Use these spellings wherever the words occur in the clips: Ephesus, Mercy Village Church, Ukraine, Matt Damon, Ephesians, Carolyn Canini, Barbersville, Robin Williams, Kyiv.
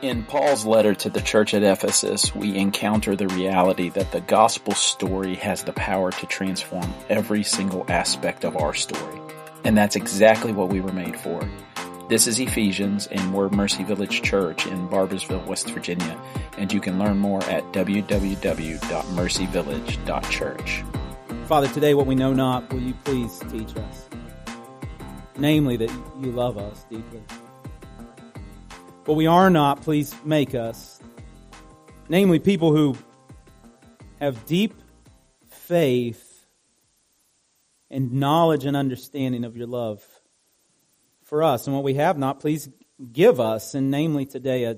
In Paul's letter to the church at Ephesus, we encounter the reality that the gospel story has the power to transform every single aspect of our story. And that's exactly what we were made for. This is Ephesians, and we're Mercy Village Church in Barbersville, West Virginia. And you can learn more at www.mercyvillage.church. Father, today what we know not, will you please teach us? Namely, that you love us deeply. What we are not, please make us, namely people who have deep faith and knowledge and understanding of your love for us. And what we have not, please give us, and namely today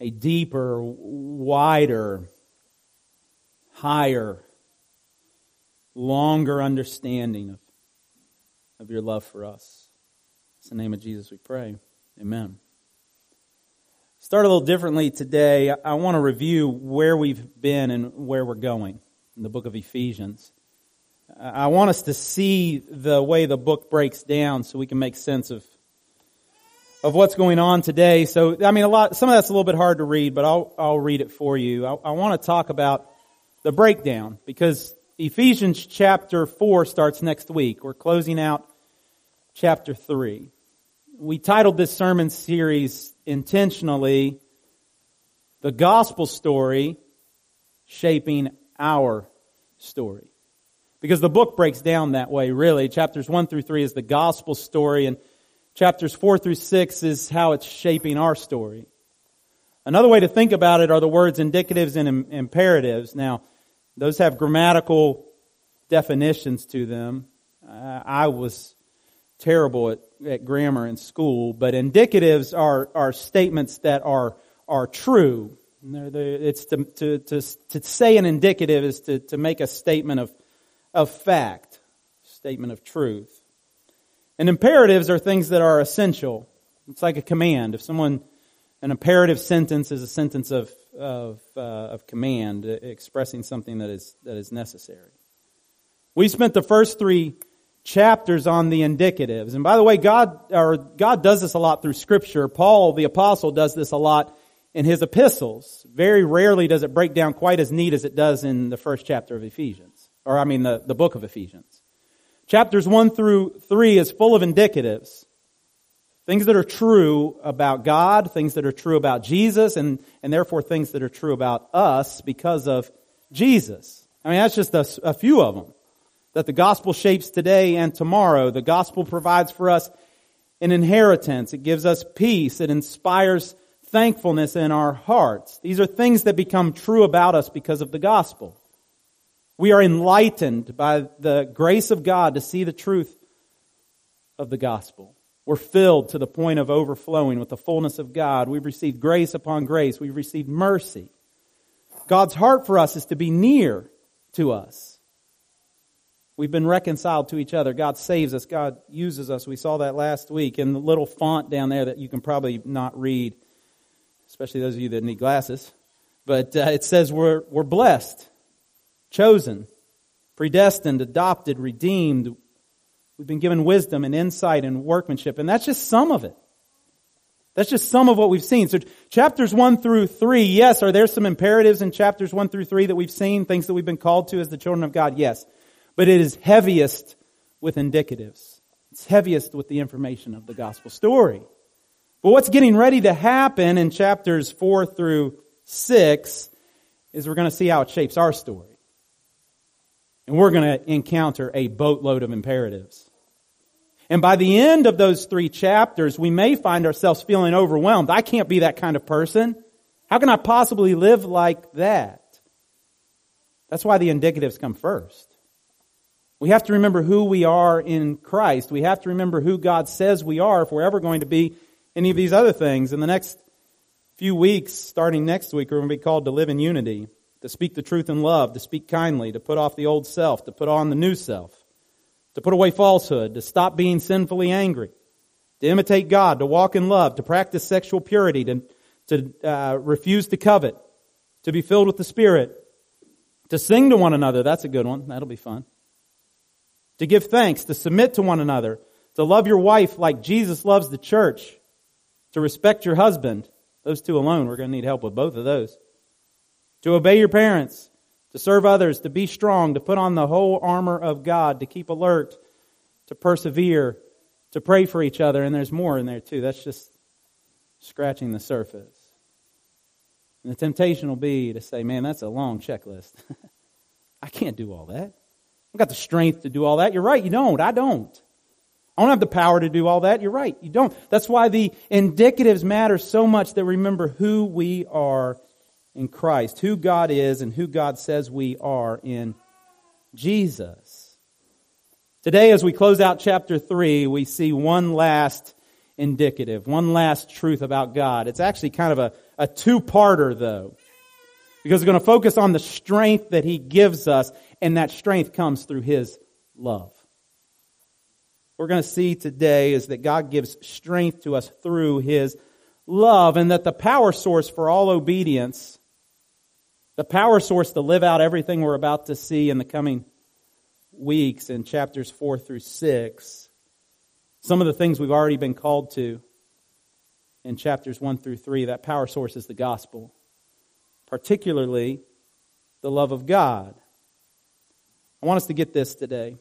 a deeper, wider, higher, longer understanding of your love for us. In the name of Jesus we pray. Amen. Start a little differently today. I want to review where we've been and where we're going in the book of Ephesians. I want us to see the way the book breaks down so we can make sense of what's going on today. So, some of that's a little bit hard to read, but I'll read it for you. I want to talk about the breakdown because Ephesians chapter 4 starts next week. We're closing out chapter 3. We titled this sermon series intentionally, The Gospel Story Shaping Our Story. Because the book breaks down that way, really. Chapters 1 through 3 is the gospel story, and chapters 4 through 6 is how it's shaping our story. Another way to think about it are the words indicatives and imperatives. Now, those have grammatical definitions to them. I was terrible at grammar in school, but indicatives are statements that are true. It's to say an indicative is to make a statement of fact, statement of truth. And imperatives are things that are essential. It's like a command. If an imperative sentence is a sentence of command, expressing something that is necessary. We spent the first three chapters on the indicatives. And by the way, God does this a lot through Scripture. Paul, the apostle, does this a lot in his epistles. Very rarely does it break down quite as neat as it does in the first chapter of Ephesians. The book of Ephesians. Chapters 1 through 3 is full of indicatives. Things that are true about God, things that are true about Jesus, and therefore things that are true about us because of Jesus. That's just a few of them. That the gospel shapes today and tomorrow. The gospel provides for us an inheritance. It gives us peace. It inspires thankfulness in our hearts. These are things that become true about us because of the gospel. We are enlightened by the grace of God to see the truth of the gospel. We're filled to the point of overflowing with the fullness of God. We've received grace upon grace. We've received mercy. God's heart for us is to be near to us. We've been reconciled to each other. God saves us. God uses us. We saw that last week in the little font down there that you can probably not read, especially those of you that need glasses. But it says we're blessed, chosen, predestined, adopted, redeemed. We've been given wisdom and insight and workmanship. And that's just some of it. That's just some of what we've seen. So chapters 1 through 3, yes, are there some imperatives in chapters 1 through 3 that we've seen, things that we've been called to as the children of God? Yes. But it is heaviest with indicatives. It's heaviest with the information of the gospel story. But what's getting ready to happen in chapters 4 through 6 is we're going to see how it shapes our story. And we're going to encounter a boatload of imperatives. And by the end of those three chapters, we may find ourselves feeling overwhelmed. I can't be that kind of person. How can I possibly live like that? That's why the indicatives come first. We have to remember who we are in Christ. We have to remember who God says we are if we're ever going to be any of these other things. In the next few weeks, starting next week, we're going to be called to live in unity, to speak the truth in love, to speak kindly, to put off the old self, to put on the new self, to put away falsehood, to stop being sinfully angry, to imitate God, to walk in love, to practice sexual purity, to refuse to covet, to be filled with the Spirit, to sing to one another. That's a good one. That'll be fun. To give thanks, to submit to one another, to love your wife like Jesus loves the church, to respect your husband, Those two alone, we're going to need help with both of those. To obey your parents, to serve others, to be strong, to put on the whole armor of God, to keep alert, to persevere, to pray for each other. And there's more in there too. That's just scratching the surface. And the temptation will be to say, man, that's a long checklist. I can't do all that. I've got the strength to do all that. You're right, you don't. I don't. I don't have the power to do all that. You're right, you don't. That's why the indicatives matter so much, that remember who we are in Christ, who God is and who God says we are in Jesus. Today, as we close out chapter 3, we see one last indicative, one last truth about God. It's actually kind of a two-parter, though, because we're going to focus on the strength that He gives us, and that strength comes through His love. What we're going to see today is that God gives strength to us through His love, and that the power source for all obedience, the power source to live out everything we're about to see in the coming weeks in chapters 4 through 6, some of the things we've already been called to in chapters 1 through 3, that power source is the gospel, particularly the love of God. I want us to get this today.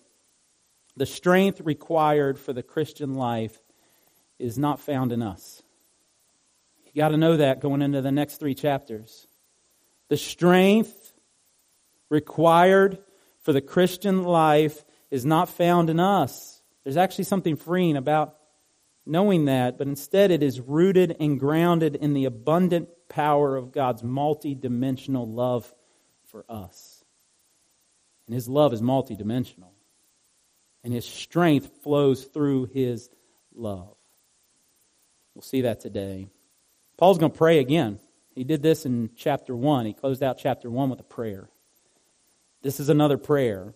The strength required for the Christian life is not found in us. You got to know that going into the next three chapters. The strength required for the Christian life is not found in us. There's actually something freeing about knowing that, but instead it is rooted and grounded in the abundant power of God's multi-dimensional love for us. And His love is multi-dimensional. And His strength flows through His love. We'll see that today. Paul's going to pray again. He did this in chapter 1. He closed out chapter 1 with a prayer. This is another prayer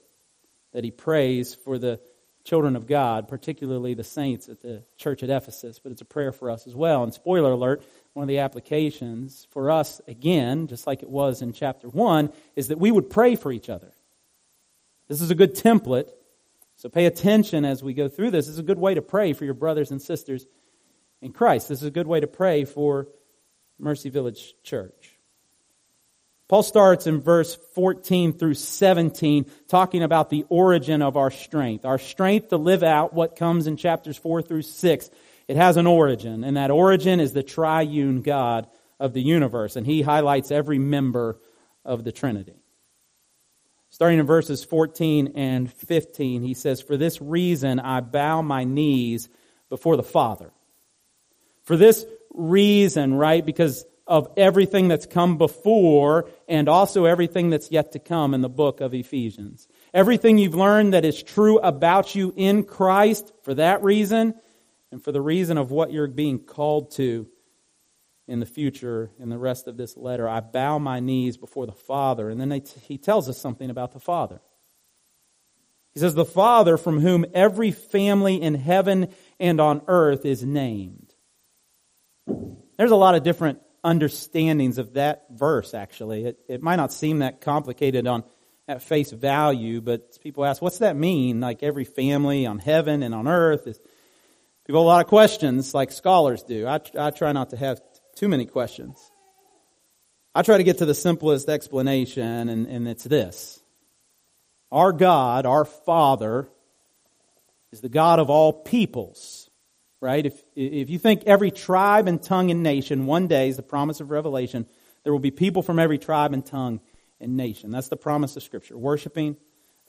that he prays for the children of God, particularly the saints at the church at Ephesus, but it's a prayer for us as well. And spoiler alert, one of the applications for us, again, just like it was in chapter 1, is that we would pray for each other. This is a good template, so pay attention as we go through this. This is a good way to pray for your brothers and sisters in Christ. This is a good way to pray for Mercy Village Church. Paul starts in verse 14 through 17 talking about the origin of our strength to live out what comes in chapters 4 through 6. It has an origin, and that origin is the triune God of the universe, and He highlights every member of the Trinity. Starting in verses 14 and 15, he says, "For this reason I bow my knees before the Father." For this reason, right, because of everything that's come before and also everything that's yet to come in the book of Ephesians. Everything you've learned that is true about you in Christ, for that reason, and for the reason of what you're being called to in the future, in the rest of this letter, I bow my knees before the Father. And then he tells us something about the Father. He says, "The Father from whom every family in heaven and on earth is named." There's a lot of different understandings of that verse, actually. It might not seem that complicated on at face value, but people ask, what's that mean? Like every family on heaven and on earth. People have a lot of questions like scholars do. I try not to have too many questions. I try to get to the simplest explanation, and it's this. Our God, our Father, is the God of all peoples. Right? If you think every tribe and tongue and nation, one day is the promise of Revelation, there will be people from every tribe and tongue and nation. That's the promise of Scripture, worshiping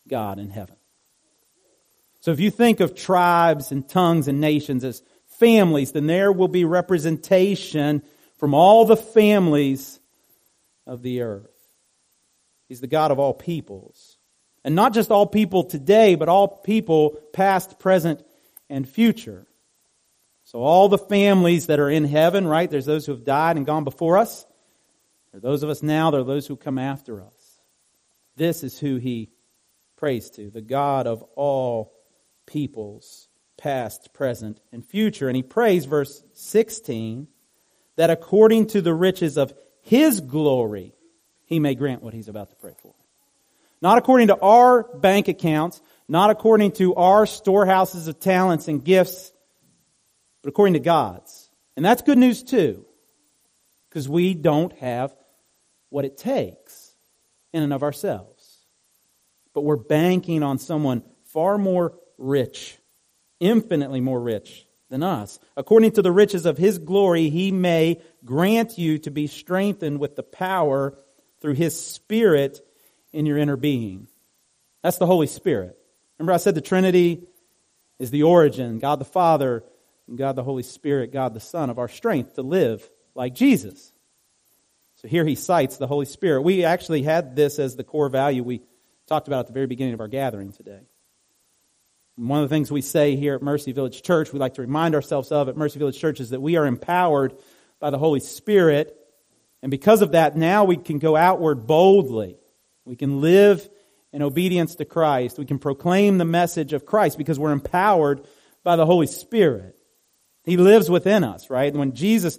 God in heaven. So if you think of tribes and tongues and nations as families, then there will be representation from all the families of the earth. He's the God of all peoples. And not just all people today, but all people past, present, and future. So all the families that are in heaven, right? There's those who have died and gone before us. There are those of us now. There are those who come after us. This is who he prays to, the God of all peoples, past, present, and future. And he prays, verse 16, that according to the riches of his glory, he may grant what he's about to pray for. Not according to our bank accounts, not according to our storehouses of talents and gifts, but according to God's. And that's good news too. because we don't have what it takes in and of ourselves. But we're banking on someone far more rich, infinitely more rich than us. According to the riches of His glory, He may grant you to be strengthened with the power through His Spirit in your inner being. That's the Holy Spirit. Remember I said the Trinity is the origin, God the Father, and God the Holy Spirit, God the Son, of our strength to live like Jesus. So here he cites the Holy Spirit. We actually had this as the core value we talked about at the very beginning of our gathering today. And one of the things we say here at Mercy Village Church, we like to remind ourselves of at Mercy Village Church, is that we are empowered by the Holy Spirit. And because of that, now we can go outward boldly. We can live in obedience to Christ. We can proclaim the message of Christ because we're empowered by the Holy Spirit. He lives within us, right? When Jesus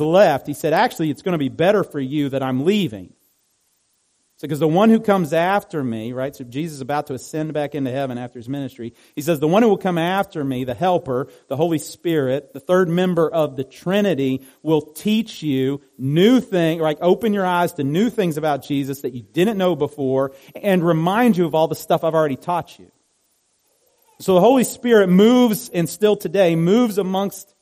left, he said, actually, it's going to be better for you that I'm leaving. So because the one who comes after me, right? So Jesus is about to ascend back into heaven after his ministry. He says, the one who will come after me, the helper, the Holy Spirit, the third member of the Trinity, will teach you new things, like open your eyes to new things about Jesus that you didn't know before, and remind you of all the stuff I've already taught you. So the Holy Spirit moves, and still today, moves amongst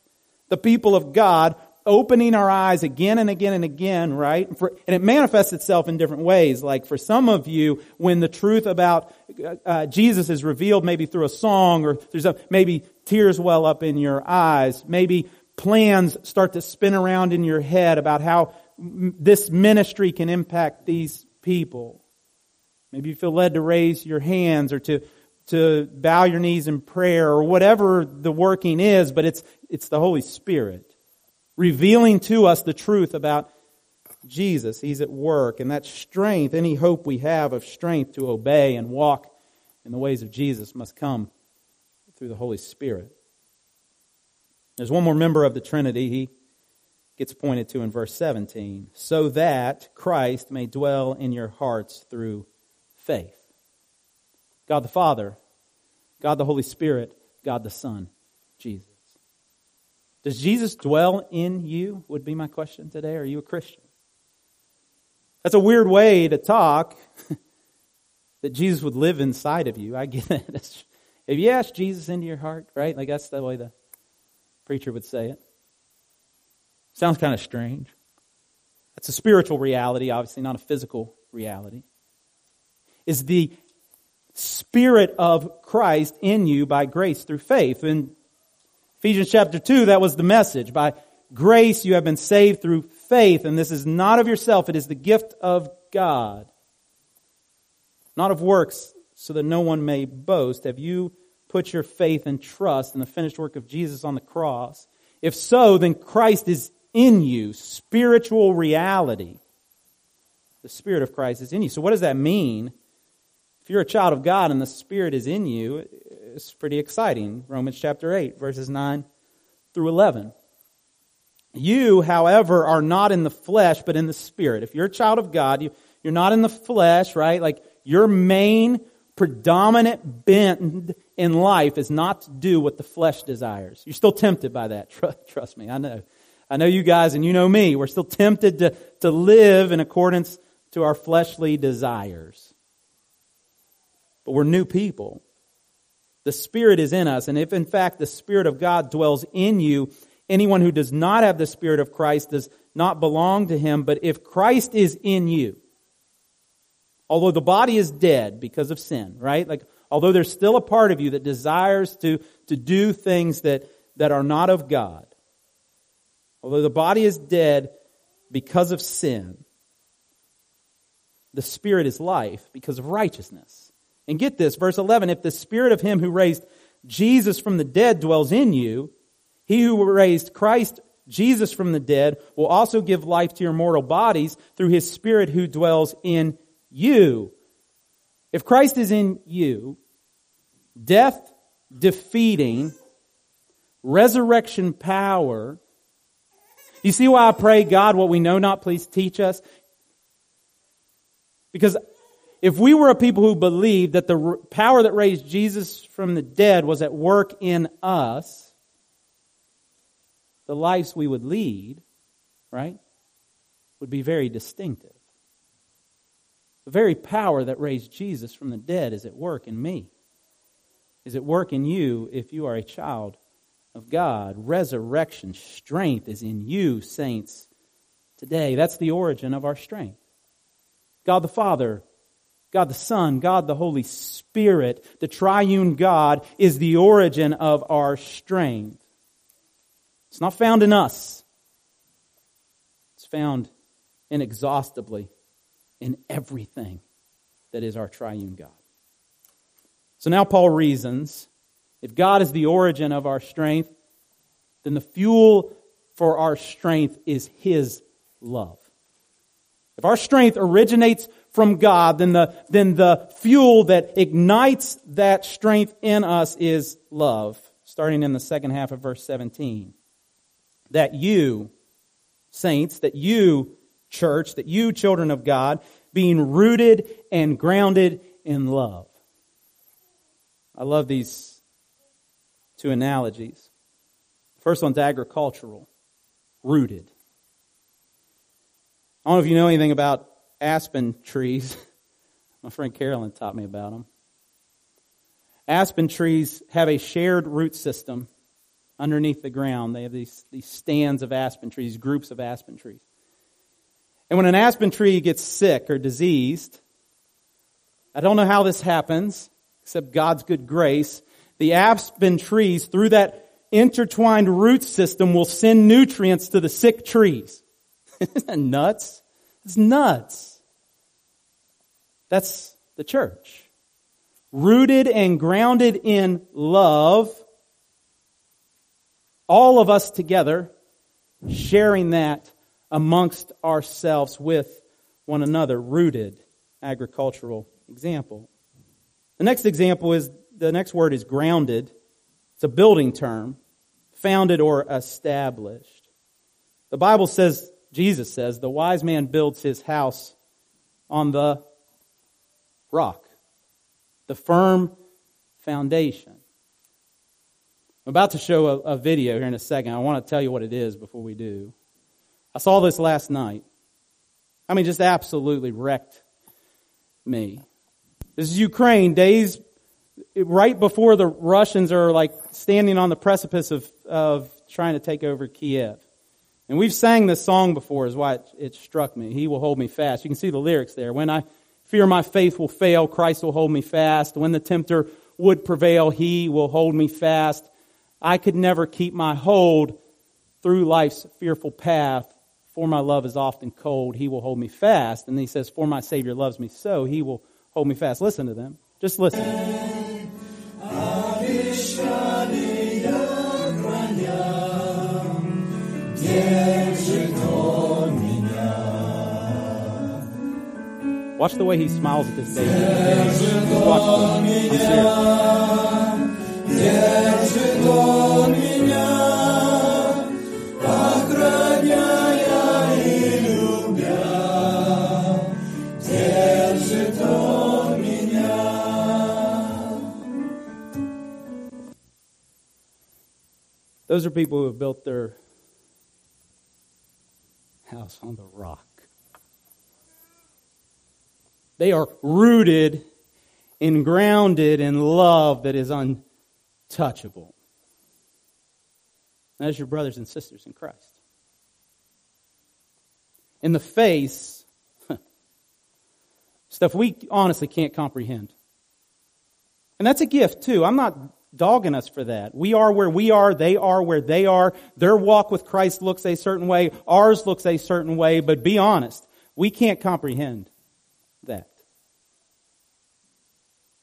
the people of God, opening our eyes again and again and again, right? And it manifests itself in different ways. Like for some of you, when the truth about Jesus is revealed, maybe through a song or through something, maybe tears well up in your eyes, maybe plans start to spin around in your head about how this ministry can impact these people. Maybe you feel led to raise your hands or to bow your knees in prayer or whatever the working is, but it's the Holy Spirit revealing to us the truth about Jesus. He's at work, and that strength, any hope we have of strength to obey and walk in the ways of Jesus, must come through the Holy Spirit. There's one more member of the Trinity he gets pointed to in verse 17, so that Christ may dwell in your hearts through faith. God the Father, God the Holy Spirit, God the Son, Jesus. Does Jesus dwell in you, would be my question today. Are you a Christian? That's a weird way to talk, that Jesus would live inside of you. I get it. If you ask Jesus into your heart, right? Like that's the way the preacher would say it. Sounds kind of strange. That's a spiritual reality, obviously, not a physical reality. Is the Spirit of Christ in you by grace through faith? And Ephesians chapter 2, that was the message. By grace you have been saved through faith, and this is not of yourself, it is the gift of God. Not of works, so that no one may boast. Have you put your faith and trust in the finished work of Jesus on the cross? If so, then Christ is in you, spiritual reality. The Spirit of Christ is in you. So what does that mean? If you're a child of God and the Spirit is in you, it's pretty exciting. Romans chapter 8, verses 9 through 11. You, however, are not in the flesh, but in the Spirit. If you're a child of God, you're not in the flesh, right? Like your main predominant bent in life is not to do what the flesh desires. You're still tempted by that. Trust me, I know. I know you guys and you know me. We're still tempted to live in accordance to our fleshly desires. But we're new people. The Spirit is in us, and if in fact the Spirit of God dwells in you, anyone who does not have the Spirit of Christ does not belong to Him. But if Christ is in you, although the body is dead because of sin, right? Like, although there's still a part of you that desires to do things that are not of God, although the body is dead because of sin, the Spirit is life because of righteousness. And get this, verse 11, if the Spirit of Him who raised Jesus from the dead dwells in you, He who raised Christ Jesus from the dead will also give life to your mortal bodies through His Spirit who dwells in you. If Christ is in you, death defeating, resurrection power. You see why I pray, God, what we know not, please teach us? Because if we were a people who believed that the power that raised Jesus from the dead was at work in us, the lives we would lead, right, would be very distinctive. The very power that raised Jesus from the dead is at work in me, is at work in you if you are a child of God. Resurrection strength is in you, saints, today. That's the origin of our strength. God the Father, God the Son, God the Holy Spirit, the triune God is the origin of our strength. It's not found in us. It's found inexhaustibly in everything that is our triune God. So now Paul reasons, if God is the origin of our strength, then the fuel for our strength is His love. If our strength originates from God, then the fuel that ignites that strength in us is love. Starting in the second half of verse 17. That you, saints, that you, church, that you, children of God, being rooted and grounded in love. I love these two analogies. First one's agricultural, rooted. I don't know if you know anything about aspen trees. My friend Carolyn taught me about them. Aspen trees have a shared root system underneath the ground. They have these stands of aspen trees, groups of aspen trees. And when an aspen tree gets sick or diseased, I don't know how this happens, except God's good grace, the aspen trees, through that intertwined root system, will send nutrients to the sick trees. Isn't that nuts? It's nuts. That's the church. Rooted and grounded in love, all of us together, sharing that amongst ourselves with one another. Rooted, agricultural example. The next example is, the next word is grounded. It's a building term, founded or established. The Bible says, Jesus says, the wise man builds his house on the rock, the firm foundation. I'm about to show a video here in a second. I want to tell you what it is before we do. I saw this last night. I mean, just absolutely wrecked me. This is Ukraine, days right before the Russians are like standing on the precipice of trying to take over Kyiv. And we've sang this song before, is why it struck me. He will hold me fast. You can see the lyrics there. When I fear my faith will fail, Christ will hold me fast. When the tempter would prevail, He will hold me fast. I could never keep my hold through life's fearful path, for my love is often cold. He will hold me fast. And he says, for my Savior loves me so, He will hold me fast. Listen to them. Just listen. Watch the way he smiles at this baby. Just watch this. I'm serious. Those are people who have built their house on the rock. They are rooted and grounded in love that is untouchable. As your brothers and sisters in Christ. In the face, stuff we honestly can't comprehend. And that's a gift too. I'm not dogging us for that. We are where we are. They are where they are. Their walk with Christ looks a certain way. Ours looks a certain way. But be honest, we can't comprehend that.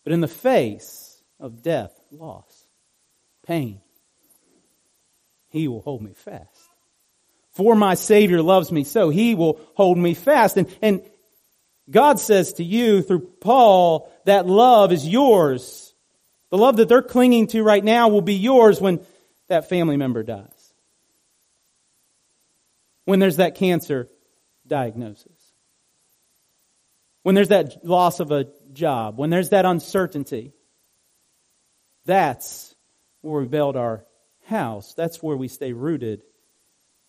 But in the face of death, loss, pain, He will hold me fast. For my Savior loves me so, He will hold me fast. And God says to you through Paul, that love is yours. The love that they're clinging to right now will be yours when that family member dies. When there's that cancer diagnosis. When there's that loss of a job, when there's that uncertainty, that's where we build our house. That's where we stay rooted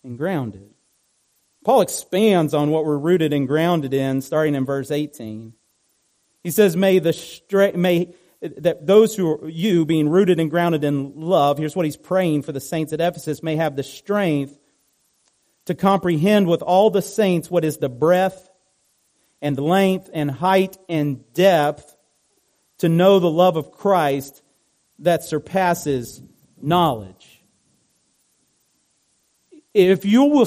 and grounded. Paul expands on what we're rooted and grounded in, starting in verse 18. He says, that those who are you, being rooted and grounded in love, here's what he's praying for the saints at Ephesus, may have the strength to comprehend with all the saints what is the breadth and length and height and depth, to know the love of Christ that surpasses knowledge. If you will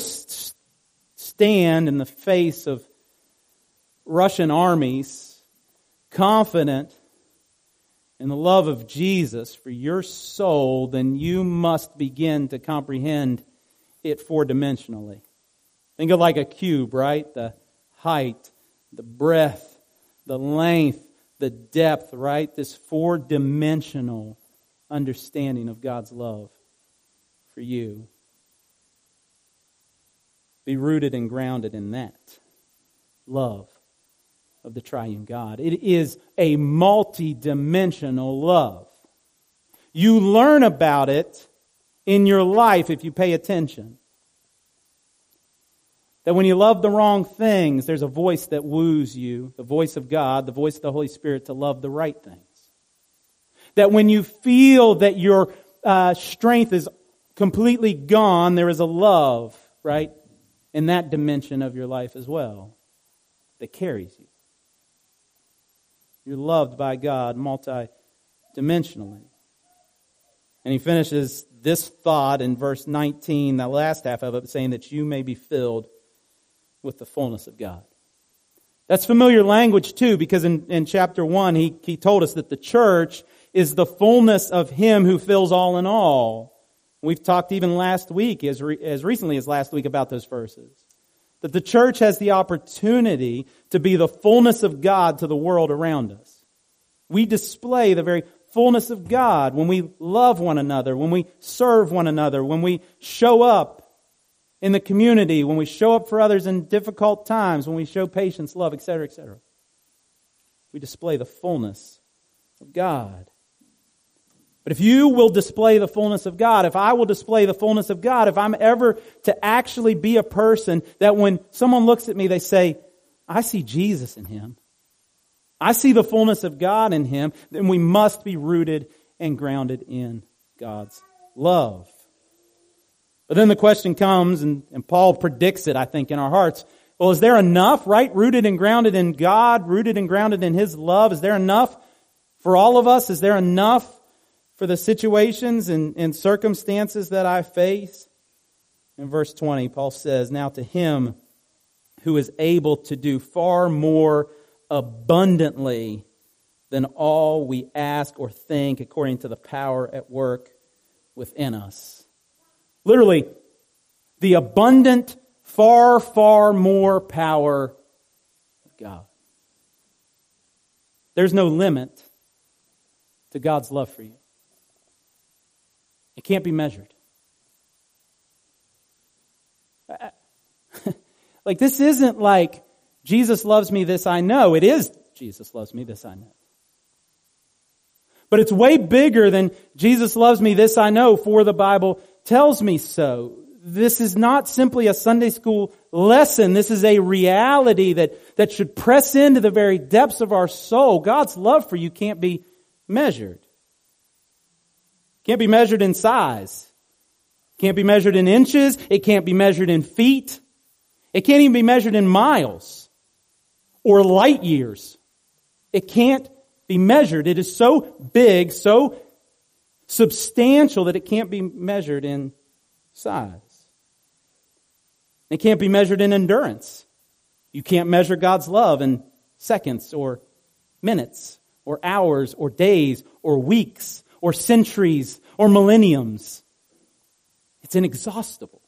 stand in the face of Russian armies, confident in the love of Jesus for your soul, then you must begin to comprehend it four-dimensionally. Think of like a cube, right? The height, the breadth, the length, the depth, right? This four-dimensional understanding of God's love for you. Be rooted and grounded in that love of the triune God. It is a multi-dimensional love. You learn about it in your life if you pay attention. That when you love the wrong things, there's a voice that woos you, the voice of God, the voice of the Holy Spirit, to love the right things. That when you feel that your strength is completely gone, there is a love, right, in that dimension of your life as well that carries you. You're loved by God multidimensionally. And he finishes this thought in verse 19, the last half of it, saying that you may be filled with the fullness of God. That's familiar language too, because in chapter 1 he told us that the church is the fullness of him who fills all in all. We've talked even last week, as recently as last week, about those verses. That the church has the opportunity to be the fullness of God to the world around us. We display the very fullness of God when we love one another, when we serve one another, when we show up in the community, when we show up for others in difficult times, when we show patience, love, etc., etc. We display the fullness of God. But if you will display the fullness of God, if I will display the fullness of God, if I'm ever to actually be a person that when someone looks at me, they say, I see Jesus in him. I see the fullness of God in him, then we must be rooted and grounded in God's love. But then the question comes, and Paul predicts it, I think, in our hearts. Well, is there enough, right? Rooted and grounded in God, rooted and grounded in his love. Is there enough for all of us? Is there enough for the situations and circumstances that I face? In verse 20, Paul says, now to him who is able to do far more abundantly than all we ask or think, according to the power at work within us. Literally, the abundant, far, far more power of God. There's no limit to God's love for you. It can't be measured. Like, this isn't like, Jesus loves me, this I know. It is Jesus loves me, this I know. But it's way bigger than Jesus loves me, this I know, for the Bible tells me so. This is not simply a Sunday school lesson. This is a reality that should press into the very depths of our soul. God's love for you can't be measured. Can't be measured in size. Can't be measured in inches. It can't be measured in feet. It can't even be measured in miles. Or light years. It can't be measured. It is so big, so substantial that it can't be measured in size. It can't be measured in endurance. You can't measure God's love in seconds or minutes or hours or days or weeks or centuries or millenniums. It's inexhaustible.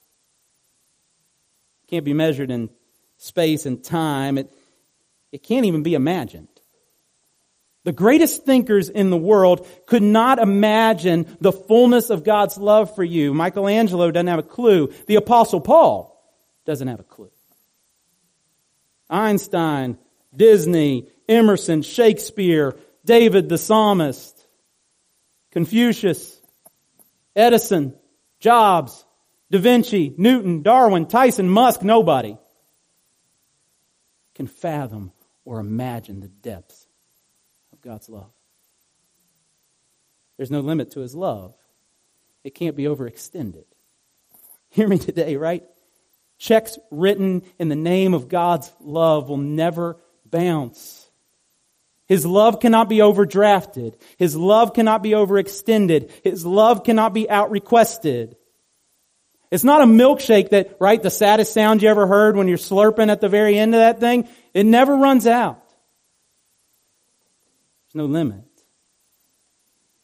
It can't be measured in space and time. It can't even be imagined. The greatest thinkers in the world could not imagine the fullness of God's love for you. Michelangelo doesn't have a clue. The Apostle Paul doesn't have a clue. Einstein, Disney, Emerson, Shakespeare, David the Psalmist, Confucius, Edison, Jobs, Da Vinci, Newton, Darwin, Tyson, Musk, nobody can fathom or imagine the depths of God's love. There's no limit to His love. It can't be overextended. Hear me today, right? Checks written in the name of God's love will never bounce. His love cannot be overdrafted. His love cannot be overextended. His love cannot be outrequested. It's not a milkshake that, right, the saddest sound you ever heard when you're slurping at the very end of that thing. It never runs out. There's no limit.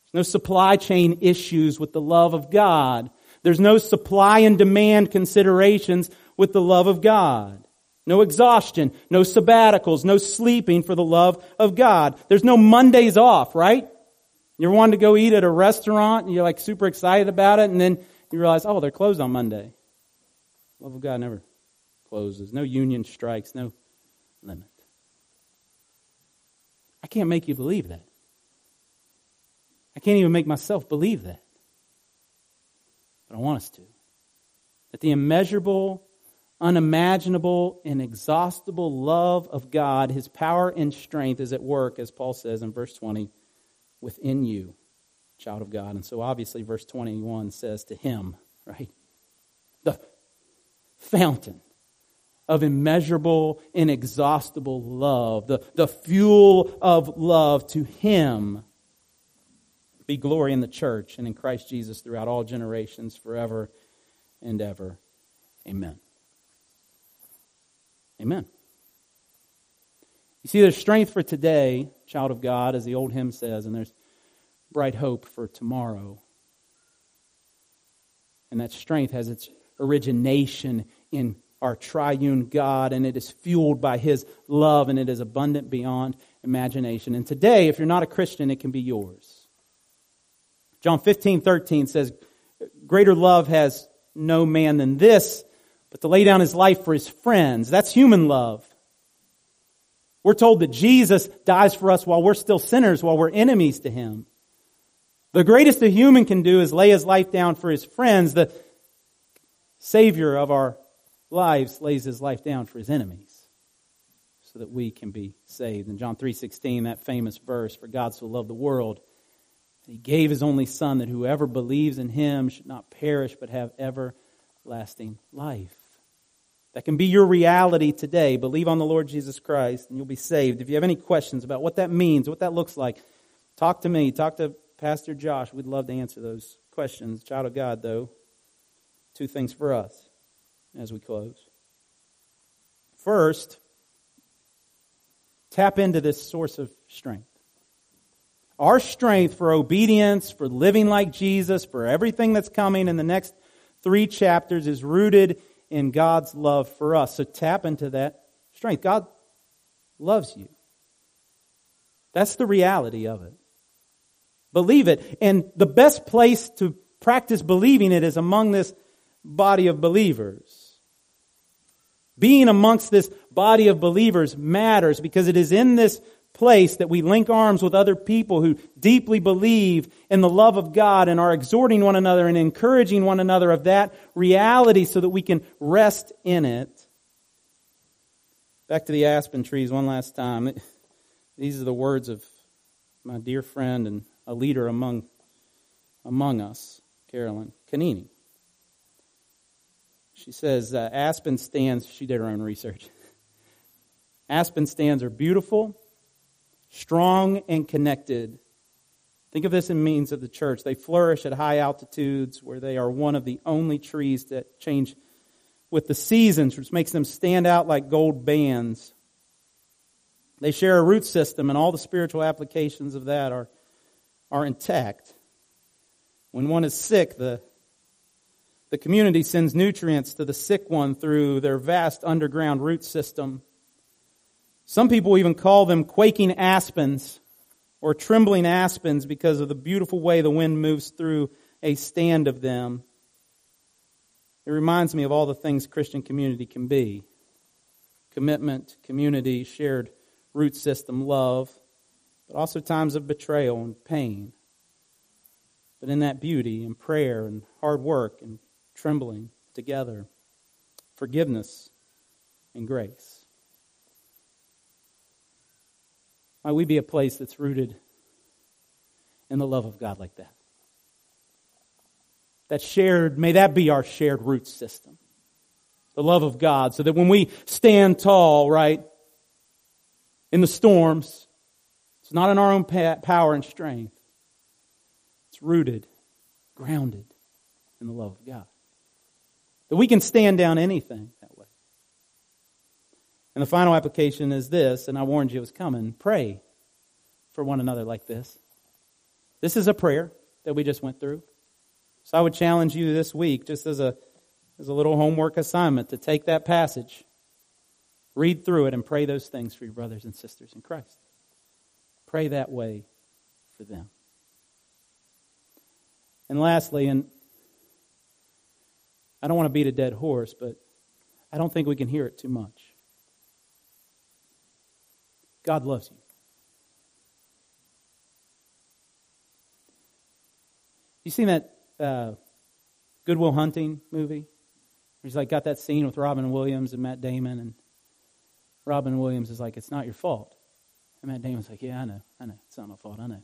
There's no supply chain issues with the love of God. There's no supply and demand considerations with the love of God. No exhaustion, no sabbaticals, no sleeping for the love of God. There's no Mondays off, right? You're wanting to go eat at a restaurant and you're like super excited about it, and then you realize, oh, they're closed on Monday. The love of God never closes. No union strikes, no limit. I can't make you believe that. I can't even make myself believe that. But I want us to. That the immeasurable, unimaginable, and inexhaustible love of God, His power and strength is at work, as Paul says in verse 20, within you, child of God. And so obviously verse 21 says to Him, right, the fountain of immeasurable, inexhaustible love, the fuel of love, to Him be glory in the church and in Christ Jesus throughout all generations, forever and ever. Amen. Amen. You see, there's strength for today, child of God, as the old hymn says, and there's bright hope for tomorrow. And that strength has its origination in our triune God, and it is fueled by His love, and it is abundant beyond imagination. And today, if you're not a Christian, it can be yours. John 15:13 says, greater love has no man than this, but to lay down his life for his friends. That's human love. We're told that Jesus dies for us while we're still sinners, while we're enemies to Him. The greatest a human can do is lay his life down for his friends. The Savior of our lives lays His life down for His enemies so that we can be saved. In John 3:16, that famous verse, for God so loved the world, He gave His only Son, that whoever believes in Him should not perish but have everlasting life. That can be your reality today. Believe on the Lord Jesus Christ and you'll be saved. If you have any questions about what that means, what that looks like, talk to me, talk to Pastor Josh. We'd love to answer those questions. Child of God, though, two things for us as we close. First, tap into this source of strength. Our strength for obedience, for living like Jesus, for everything that's coming in the next 3 chapters is rooted in God's love for us. So tap into that strength. God loves you. That's the reality of it. Believe it. And the best place to practice believing it is among this body of believers. Being amongst this body of believers matters, because it is in this place that we link arms with other people who deeply believe in the love of God and are exhorting one another and encouraging one another of that reality so that we can rest in it. Back to the aspen trees one last time. These are the words of my dear friend and a leader among us, Carolyn Canini. She says, aspen stands, she did her own research. Aspen stands are beautiful, strong and connected. Think of this in means of the church. They flourish at high altitudes where they are one of the only trees that change with the seasons, which makes them stand out like gold bands. They share a root system, and all the spiritual applications of that are intact. When one is sick, the community sends nutrients to the sick one through their vast underground root system. Some people even call them quaking aspens or trembling aspens because of the beautiful way the wind moves through a stand of them. It reminds me of all the things Christian community can be. Commitment, community, shared root system, love, but also times of betrayal and pain. But in that beauty and prayer and hard work and trembling together, forgiveness and grace. Might we be a place that's rooted in the love of God like that? May that be our shared root system. The love of God, so that when we stand tall, right, in the storms, it's not in our own power and strength. It's rooted, grounded in the love of God. That we can stand down anything that way. And the final application is this, and I warned you it was coming. Pray for one another like this. This is a prayer that we just went through. So I would challenge you this week, just as a little homework assignment, to take that passage, read through it, and pray those things for your brothers and sisters in Christ. Pray that way for them. And lastly, and I don't want to beat a dead horse, but I don't think we can hear it too much. God loves you. You seen that Good Will Hunting movie? He's like got that scene with Robin Williams and Matt Damon, and Robin Williams is like, "It's not your fault." And Matt Damon's like, "Yeah, I know, it's not my fault, I know."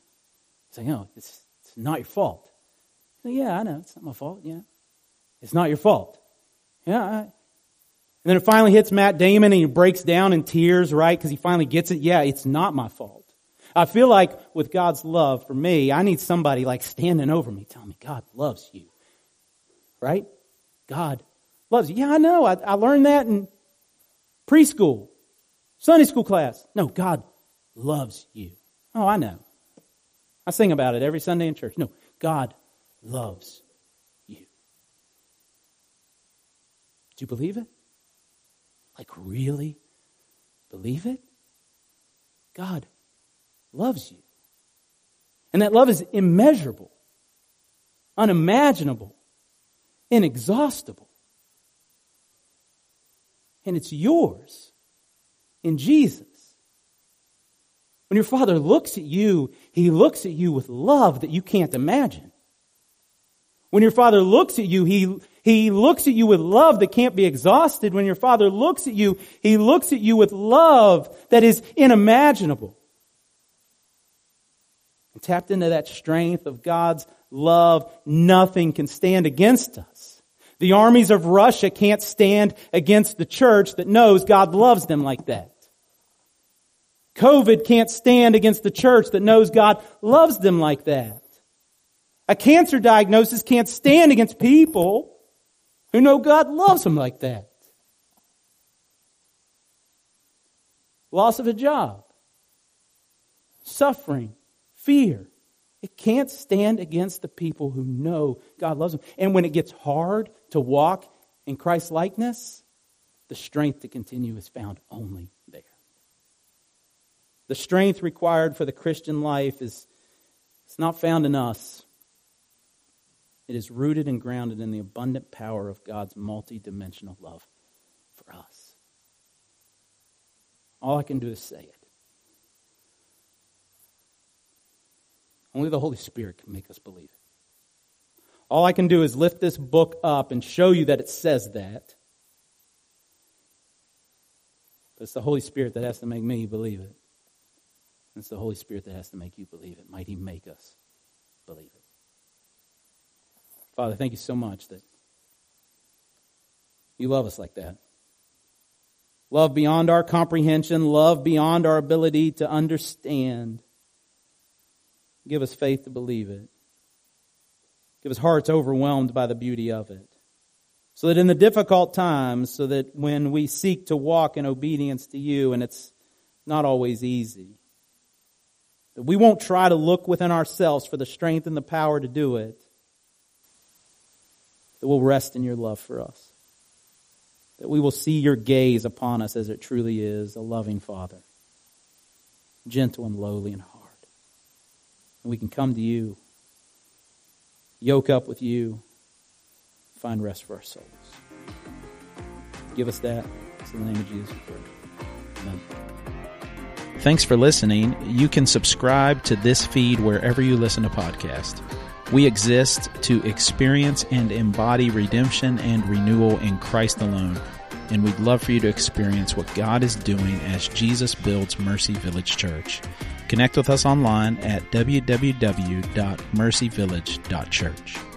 He's like, "No, it's not your fault." He's like, "Yeah, I know, it's not my fault, yeah." "It's not your fault." "Yeah, And then it finally hits Matt Damon and he breaks down in tears, right? Because he finally gets it. "Yeah, it's not my fault." I feel like with God's love for me, I need somebody like standing over me telling me, "God loves you." Right? God loves you. "Yeah, I know. I learned that in preschool, Sunday school class." No, God loves you. "Oh, I know. I sing about it every Sunday in church." No, God loves you. Do you believe it? Like, really believe it? God loves you. And that love is immeasurable, unimaginable, inexhaustible. And it's yours in Jesus. When your Father looks at you, He looks at you with love that you can't imagine. When your Father looks at you, He looks at you with love that can't be exhausted. When your Father looks at you, He looks at you with love that is unimaginable. And tapped into that strength of God's love, nothing can stand against us. The armies of Russia can't stand against the church that knows God loves them like that. COVID can't stand against the church that knows God loves them like that. A cancer diagnosis can't stand against people who know God loves them like that. Loss of a job, suffering, fear, it can't stand against the people who know God loves them. And when it gets hard to walk in Christ's likeness, the strength to continue is found only there. The strength required for the Christian life is not found in us. It is rooted and grounded in the abundant power of God's multidimensional love for us. All I can do is say it. Only the Holy Spirit can make us believe it. All I can do is lift this book up and show you that it says that. But it's the Holy Spirit that has to make me believe it. And it's the Holy Spirit that has to make you believe it. Might He make us believe it. Father, thank you so much that you love us like that. Love beyond our comprehension. Love beyond our ability to understand. Give us faith to believe it. Give us hearts overwhelmed by the beauty of it. So that in the difficult times, so that when we seek to walk in obedience to you, and it's not always easy, that we won't try to look within ourselves for the strength and the power to do it, that we'll rest in your love for us, that we will see your gaze upon us as it truly is, a loving Father, gentle and lowly in heart. And we can come to you, yoke up with you, find rest for our souls. Give us that. It's in the name of Jesus. Amen. Thanks for listening. You can subscribe to this feed wherever you listen to podcasts. We exist to experience and embody redemption and renewal in Christ alone, and we'd love for you to experience what God is doing as Jesus builds Mercy Village Church. Connect with us online at www.mercyvillage.church.